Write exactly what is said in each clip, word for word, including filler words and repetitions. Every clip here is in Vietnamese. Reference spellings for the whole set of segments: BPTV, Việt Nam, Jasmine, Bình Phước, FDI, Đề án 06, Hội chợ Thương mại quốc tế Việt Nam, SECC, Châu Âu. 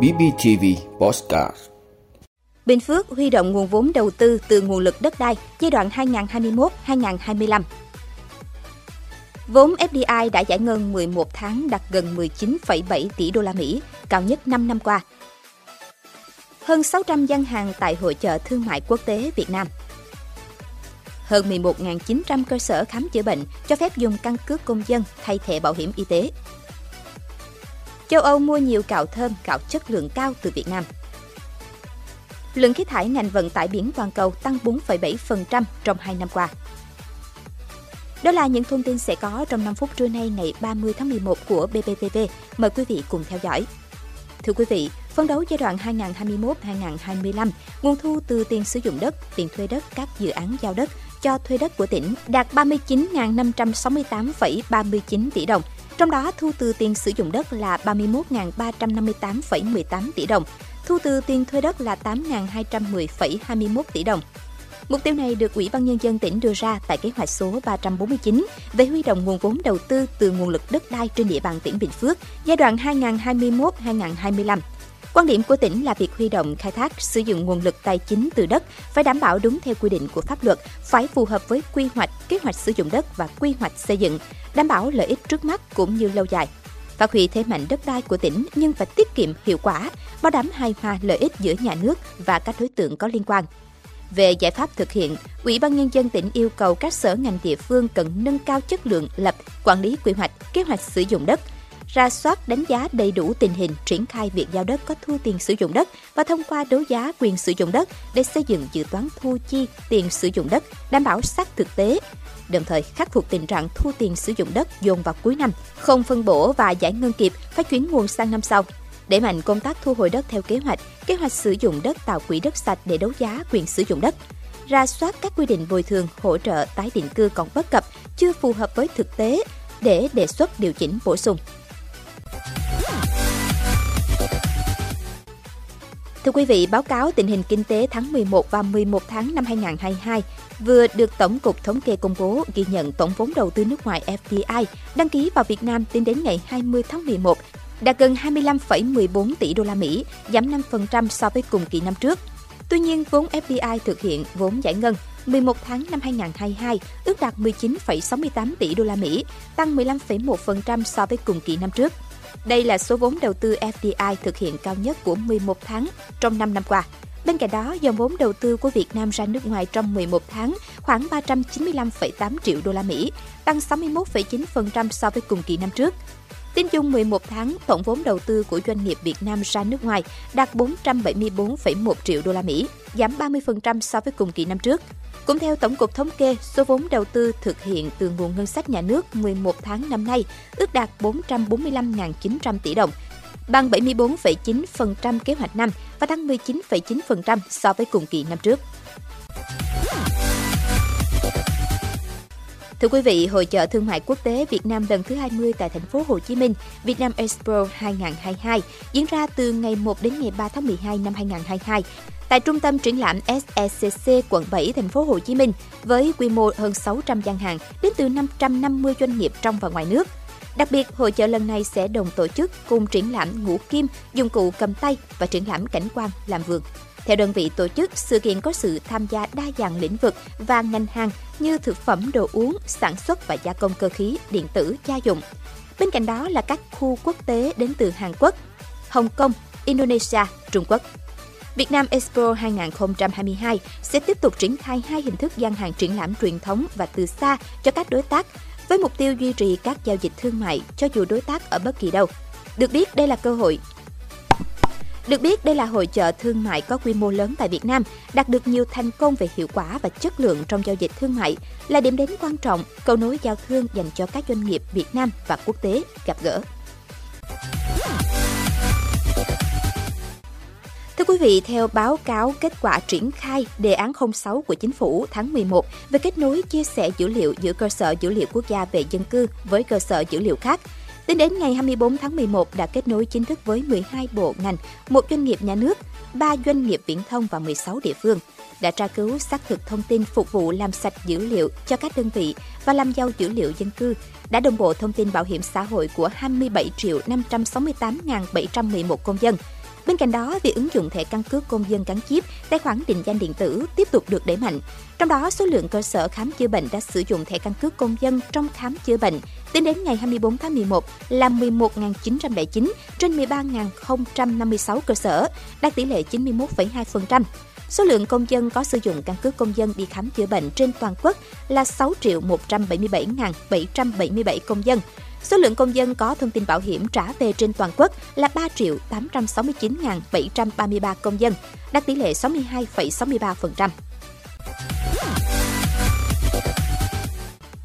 bê bê tê vê Podcast. Bình Phước huy động nguồn vốn đầu tư từ nguồn lực đất đai giai đoạn hai nghìn không trăm hai mươi mốt đến hai nghìn không trăm hai mươi lăm. Vốn ép đê i đã giải ngân mười một tháng đạt gần mười chín phẩy bảy tỷ đô la Mỹ, cao nhất năm năm qua. Hơn sáu trăm gian hàng tại Hội chợ Thương mại quốc tế Việt Nam. Hơn mười một nghìn chín trăm cơ sở khám chữa bệnh cho phép dùng căn cước công dân thay thẻ bảo hiểm y tế. Châu Âu mua nhiều gạo thơm, gạo chất lượng cao từ Việt Nam. Lượng khí thải ngành vận tải biển toàn cầu tăng bốn phẩy bảy phần trăm trong hai năm qua. Đó là những thông tin sẽ có trong năm phút trưa nay ngày ba mươi tháng mười một của bê pê tê vê. Mời quý vị cùng theo dõi. Thưa quý vị, phấn đấu giai đoạn hai nghìn không trăm hai mươi mốt đến hai nghìn không trăm hai mươi lăm, nguồn thu từ tiền sử dụng đất, tiền thuê đất, các dự án giao đất cho thuê đất của tỉnh đạt ba mươi chín nghìn năm trăm sáu mươi tám phẩy ba mươi chín tỷ đồng. Trong đó, thu từ tiền sử dụng đất là ba mươi mốt nghìn ba trăm năm mươi tám phẩy mười tám tỷ đồng, thu từ tiền thuê đất là tám nghìn hai trăm mười phẩy hai mươi mốt tỷ đồng. Mục tiêu này được Ủy ban Nhân dân tỉnh đưa ra tại kế hoạch số ba trăm bốn mươi chín về huy động nguồn vốn đầu tư từ nguồn lực đất đai trên địa bàn tỉnh Bình Phước giai đoạn hai nghìn không trăm hai mươi mốt đến hai nghìn không trăm hai mươi lăm. Quan điểm của tỉnh là việc huy động, khai thác, sử dụng nguồn lực tài chính từ đất phải đảm bảo đúng theo quy định của pháp luật, phải phù hợp với quy hoạch, kế hoạch sử dụng đất và quy hoạch xây dựng, đảm bảo lợi ích trước mắt cũng như lâu dài. Phát huy thế mạnh đất đai của tỉnh nhưng phải tiết kiệm, hiệu quả, bảo đảm hài hòa lợi ích giữa nhà nước và các đối tượng có liên quan. Về giải pháp thực hiện, Ủy ban Nhân dân tỉnh yêu cầu các sở ngành địa phương cần nâng cao chất lượng lập, quản lý quy hoạch, kế hoạch sử dụng đất, ra soát đánh giá đầy đủ tình hình triển khai việc giao đất có thu tiền sử dụng đất và thông qua đấu giá quyền sử dụng đất để xây dựng dự toán thu chi tiền sử dụng đất đảm bảo sát thực tế. Đồng thời khắc phục tình trạng thu tiền sử dụng đất dồn vào cuối năm, không phân bổ và giải ngân kịp, phải chuyển nguồn sang năm sau. Đẩy mạnh công tác thu hồi đất theo kế hoạch, kế hoạch sử dụng đất tạo quỹ đất sạch để đấu giá quyền sử dụng đất. Ra soát các quy định bồi thường, hỗ trợ, tái định cư còn bất cập, chưa phù hợp với thực tế để đề xuất điều chỉnh bổ sung. Thưa quý vị, báo cáo tình hình kinh tế tháng mười một và mười một tháng năm hai nghìn không trăm hai mươi hai vừa được Tổng cục Thống kê công bố ghi nhận tổng vốn đầu tư nước ngoài ép đê i đăng ký vào Việt Nam tính đến ngày hai mươi tháng mười một đạt gần hai mươi lăm phẩy mười bốn tỷ đô la Mỹ, giảm năm phần trăm so với cùng kỳ năm trước. Tuy nhiên, vốn ép đê i thực hiện vốn giải ngân mười một tháng năm hai nghìn không trăm hai mươi hai ước đạt mười chín phẩy sáu mươi tám tỷ đô la Mỹ, tăng mười lăm phẩy một phần trăm so với cùng kỳ năm trước. Đây là số vốn đầu tư ép đê i thực hiện cao nhất của mười một tháng trong năm năm qua. Bên cạnh đó, dòng vốn đầu tư của Việt Nam ra nước ngoài trong mười một tháng khoảng ba trăm chín mươi lăm phẩy tám triệu đô la Mỹ, tăng sáu mươi mốt phẩy chín phần trăm so với cùng kỳ năm trước. Tính chung mười một tháng, tổng vốn đầu tư của doanh nghiệp Việt Nam ra nước ngoài đạt bốn trăm bảy mươi tư phẩy một triệu đô la Mỹ, giảm ba mươi phần trăm so với cùng kỳ năm trước. Cũng theo Tổng cục Thống kê, số vốn đầu tư thực hiện từ nguồn ngân sách nhà nước mười một tháng năm nay ước đạt bốn trăm bốn mươi lăm nghìn chín trăm tỷ đồng, bằng bảy mươi tư phẩy chín phần trăm kế hoạch năm và tăng mười chín phẩy chín phần trăm so với cùng kỳ năm trước. Thưa quý vị, Hội chợ Thương mại quốc tế Việt Nam lần thứ hai mươi tại thành phố Hồ Chí Minh, Vietnam Expo hai nghìn không trăm hai mươi hai diễn ra từ ngày một đến ngày ba tháng mười hai năm hai nghìn không trăm hai mươi hai tại Trung tâm triển lãm ét e xê xê quận bảy thành phố Hồ Chí Minh với quy mô hơn sáu trăm gian hàng đến từ năm trăm năm mươi doanh nghiệp trong và ngoài nước. Đặc biệt, hội chợ lần này sẽ đồng tổ chức cùng triển lãm ngũ kim, dụng cụ cầm tay và triển lãm cảnh quan làm vườn. Theo đơn vị tổ chức, sự kiện có sự tham gia đa dạng lĩnh vực và ngành hàng như thực phẩm, đồ uống, sản xuất và gia công cơ khí, điện tử, gia dụng. Bên cạnh đó là các khu quốc tế đến từ Hàn Quốc, Hồng Kông, Indonesia, Trung Quốc. Vietnam Expo hai nghìn không trăm hai mươi hai sẽ tiếp tục triển khai hai hình thức gian hàng triển lãm truyền thống và từ xa cho các đối tác, với mục tiêu duy trì các giao dịch thương mại cho dù đối tác ở bất kỳ đâu. Được biết, đây là cơ hội Được biết, đây là hội chợ thương mại có quy mô lớn tại Việt Nam, đạt được nhiều thành công về hiệu quả và chất lượng trong giao dịch thương mại, là điểm đến quan trọng, cầu nối giao thương dành cho các doanh nghiệp Việt Nam và quốc tế gặp gỡ. Thưa quý vị, theo báo cáo kết quả triển khai đề án không sáu của Chính phủ tháng mười một về kết nối chia sẻ dữ liệu giữa cơ sở dữ liệu quốc gia về dân cư với cơ sở dữ liệu khác, Tính đến ngày hai mươi tư tháng mười một đã kết nối chính thức với mười hai bộ ngành, một doanh nghiệp nhà nước, ba doanh nghiệp viễn thông và mười sáu địa phương. Đã tra cứu xác thực thông tin phục vụ làm sạch dữ liệu cho các đơn vị và làm giàu dữ liệu dân cư, đã đồng bộ thông tin bảo hiểm xã hội của hai mươi bảy triệu năm trăm sáu mươi tám nghìn bảy trăm mười một công dân. Bên cạnh đó, việc ứng dụng thẻ căn cước công dân gắn chip, tài khoản định danh điện tử tiếp tục được đẩy mạnh. Trong đó, số lượng cơ sở khám chữa bệnh đã sử dụng thẻ căn cước công dân trong khám chữa bệnh tính đến ngày hai mươi tư tháng mười một là mười một nghìn chín trăm lẻ chín trên mười ba nghìn không trăm năm mươi sáu cơ sở, đạt tỷ lệ chín mươi mốt phẩy hai phần trăm. Số lượng công dân có sử dụng căn cước công dân đi khám chữa bệnh trên toàn quốc là sáu triệu một trăm bảy mươi bảy nghìn bảy trăm bảy mươi bảy công dân. Số lượng công dân có thông tin bảo hiểm trả về trên toàn quốc là ba triệu tám trăm sáu mươi chín nghìn bảy trăm ba mươi ba công dân, đạt tỷ lệ sáu mươi hai phẩy sáu mươi ba phần trăm.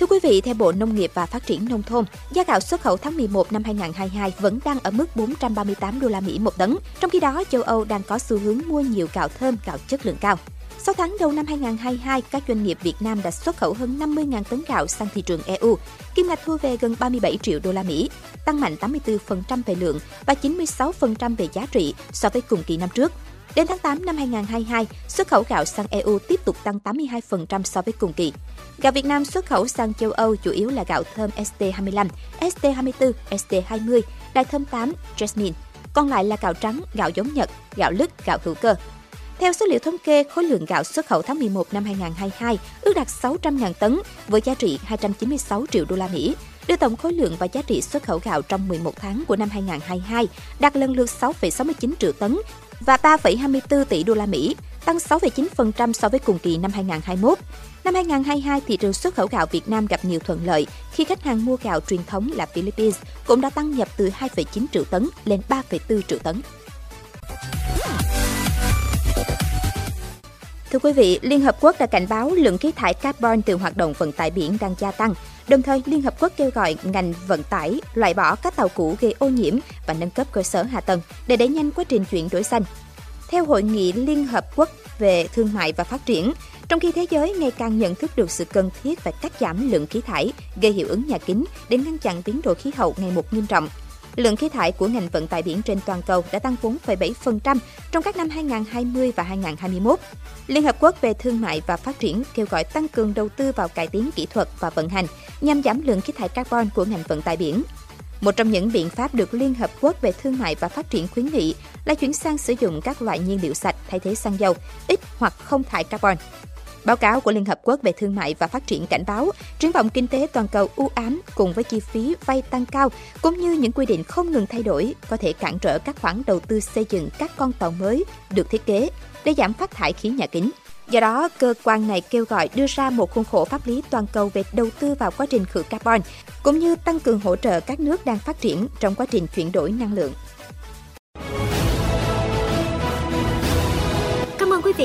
Thưa quý vị, theo Bộ Nông nghiệp và Phát triển Nông thôn, giá gạo xuất khẩu tháng mười một năm hai nghìn không trăm hai mươi hai vẫn đang ở mức bốn trăm ba mươi tám đô la Mỹ một tấn, trong khi đó châu Âu đang có xu hướng mua nhiều gạo thơm, gạo chất lượng cao. Sau tháng đầu năm hai nghìn không trăm hai mươi hai, các doanh nghiệp Việt Nam đã xuất khẩu hơn năm mươi nghìn tấn gạo sang thị trường e u, kim ngạch thu về gần ba mươi bảy triệu đô la Mỹ, tăng mạnh tám mươi tư phần trăm về lượng và chín mươi sáu phần trăm về giá trị so với cùng kỳ năm trước. Đến tháng tám năm hai nghìn không trăm hai mươi hai, xuất khẩu gạo sang e u tiếp tục tăng tám mươi hai phần trăm so với cùng kỳ. Gạo Việt Nam xuất khẩu sang châu Âu chủ yếu là gạo thơm ét tê hai mươi lăm, ét tê hai mươi tư, ét tê hai mươi, đài thơm tám, Jasmine. Còn lại là gạo trắng, gạo giống Nhật, gạo lứt, gạo hữu cơ. Theo số liệu thống kê, khối lượng gạo xuất khẩu tháng mười một năm hai nghìn không trăm hai mươi hai ước đạt sáu trăm nghìn tấn với giá trị hai trăm chín mươi sáu triệu đô la Mỹ, đưa tổng khối lượng và giá trị xuất khẩu gạo trong mười một tháng của năm hai nghìn không trăm hai mươi hai đạt lần lượt sáu phẩy sáu mươi chín triệu tấn và ba phẩy hai mươi tư tỷ đô la Mỹ, tăng sáu phẩy chín phần trăm so với cùng kỳ năm hai nghìn không trăm hai mươi mốt. Năm hai nghìn không trăm hai mươi hai, thị trường xuất khẩu gạo Việt Nam gặp nhiều thuận lợi khi khách hàng mua gạo truyền thống là Philippines cũng đã tăng nhập từ hai phẩy chín triệu tấn lên ba phẩy bốn triệu tấn. Thưa quý vị, Liên Hợp Quốc đã cảnh báo lượng khí thải carbon từ hoạt động vận tải biển đang gia tăng. Đồng thời, Liên Hợp Quốc kêu gọi ngành vận tải loại bỏ các tàu cũ gây ô nhiễm và nâng cấp cơ sở hạ tầng để đẩy nhanh quá trình chuyển đổi xanh. Theo Hội nghị Liên Hợp Quốc về Thương mại và Phát triển, trong khi thế giới ngày càng nhận thức được sự cần thiết phải cắt giảm lượng khí thải gây hiệu ứng nhà kính để ngăn chặn biến đổi khí hậu ngày một nghiêm trọng, lượng khí thải của ngành vận tải biển trên toàn cầu đã tăng bốn phẩy bảy phần trăm trong các năm hai nghìn không trăm hai mươi và hai nghìn không trăm hai mươi mốt. Liên Hợp Quốc về Thương mại và Phát triển kêu gọi tăng cường đầu tư vào cải tiến kỹ thuật và vận hành nhằm giảm lượng khí thải carbon của ngành vận tải biển. Một trong những biện pháp được Liên Hợp Quốc về Thương mại và Phát triển khuyến nghị là chuyển sang sử dụng các loại nhiên liệu sạch thay thế xăng dầu, ít hoặc không thải carbon. Báo cáo của Liên Hợp Quốc về Thương mại và Phát triển cảnh báo triển vọng kinh tế toàn cầu u ám cùng với chi phí vay tăng cao cũng như những quy định không ngừng thay đổi có thể cản trở các khoản đầu tư xây dựng các con tàu mới được thiết kế để giảm phát thải khí nhà kính. Do đó, cơ quan này kêu gọi đưa ra một khuôn khổ pháp lý toàn cầu về đầu tư vào quá trình khử carbon cũng như tăng cường hỗ trợ các nước đang phát triển trong quá trình chuyển đổi năng lượng. Quý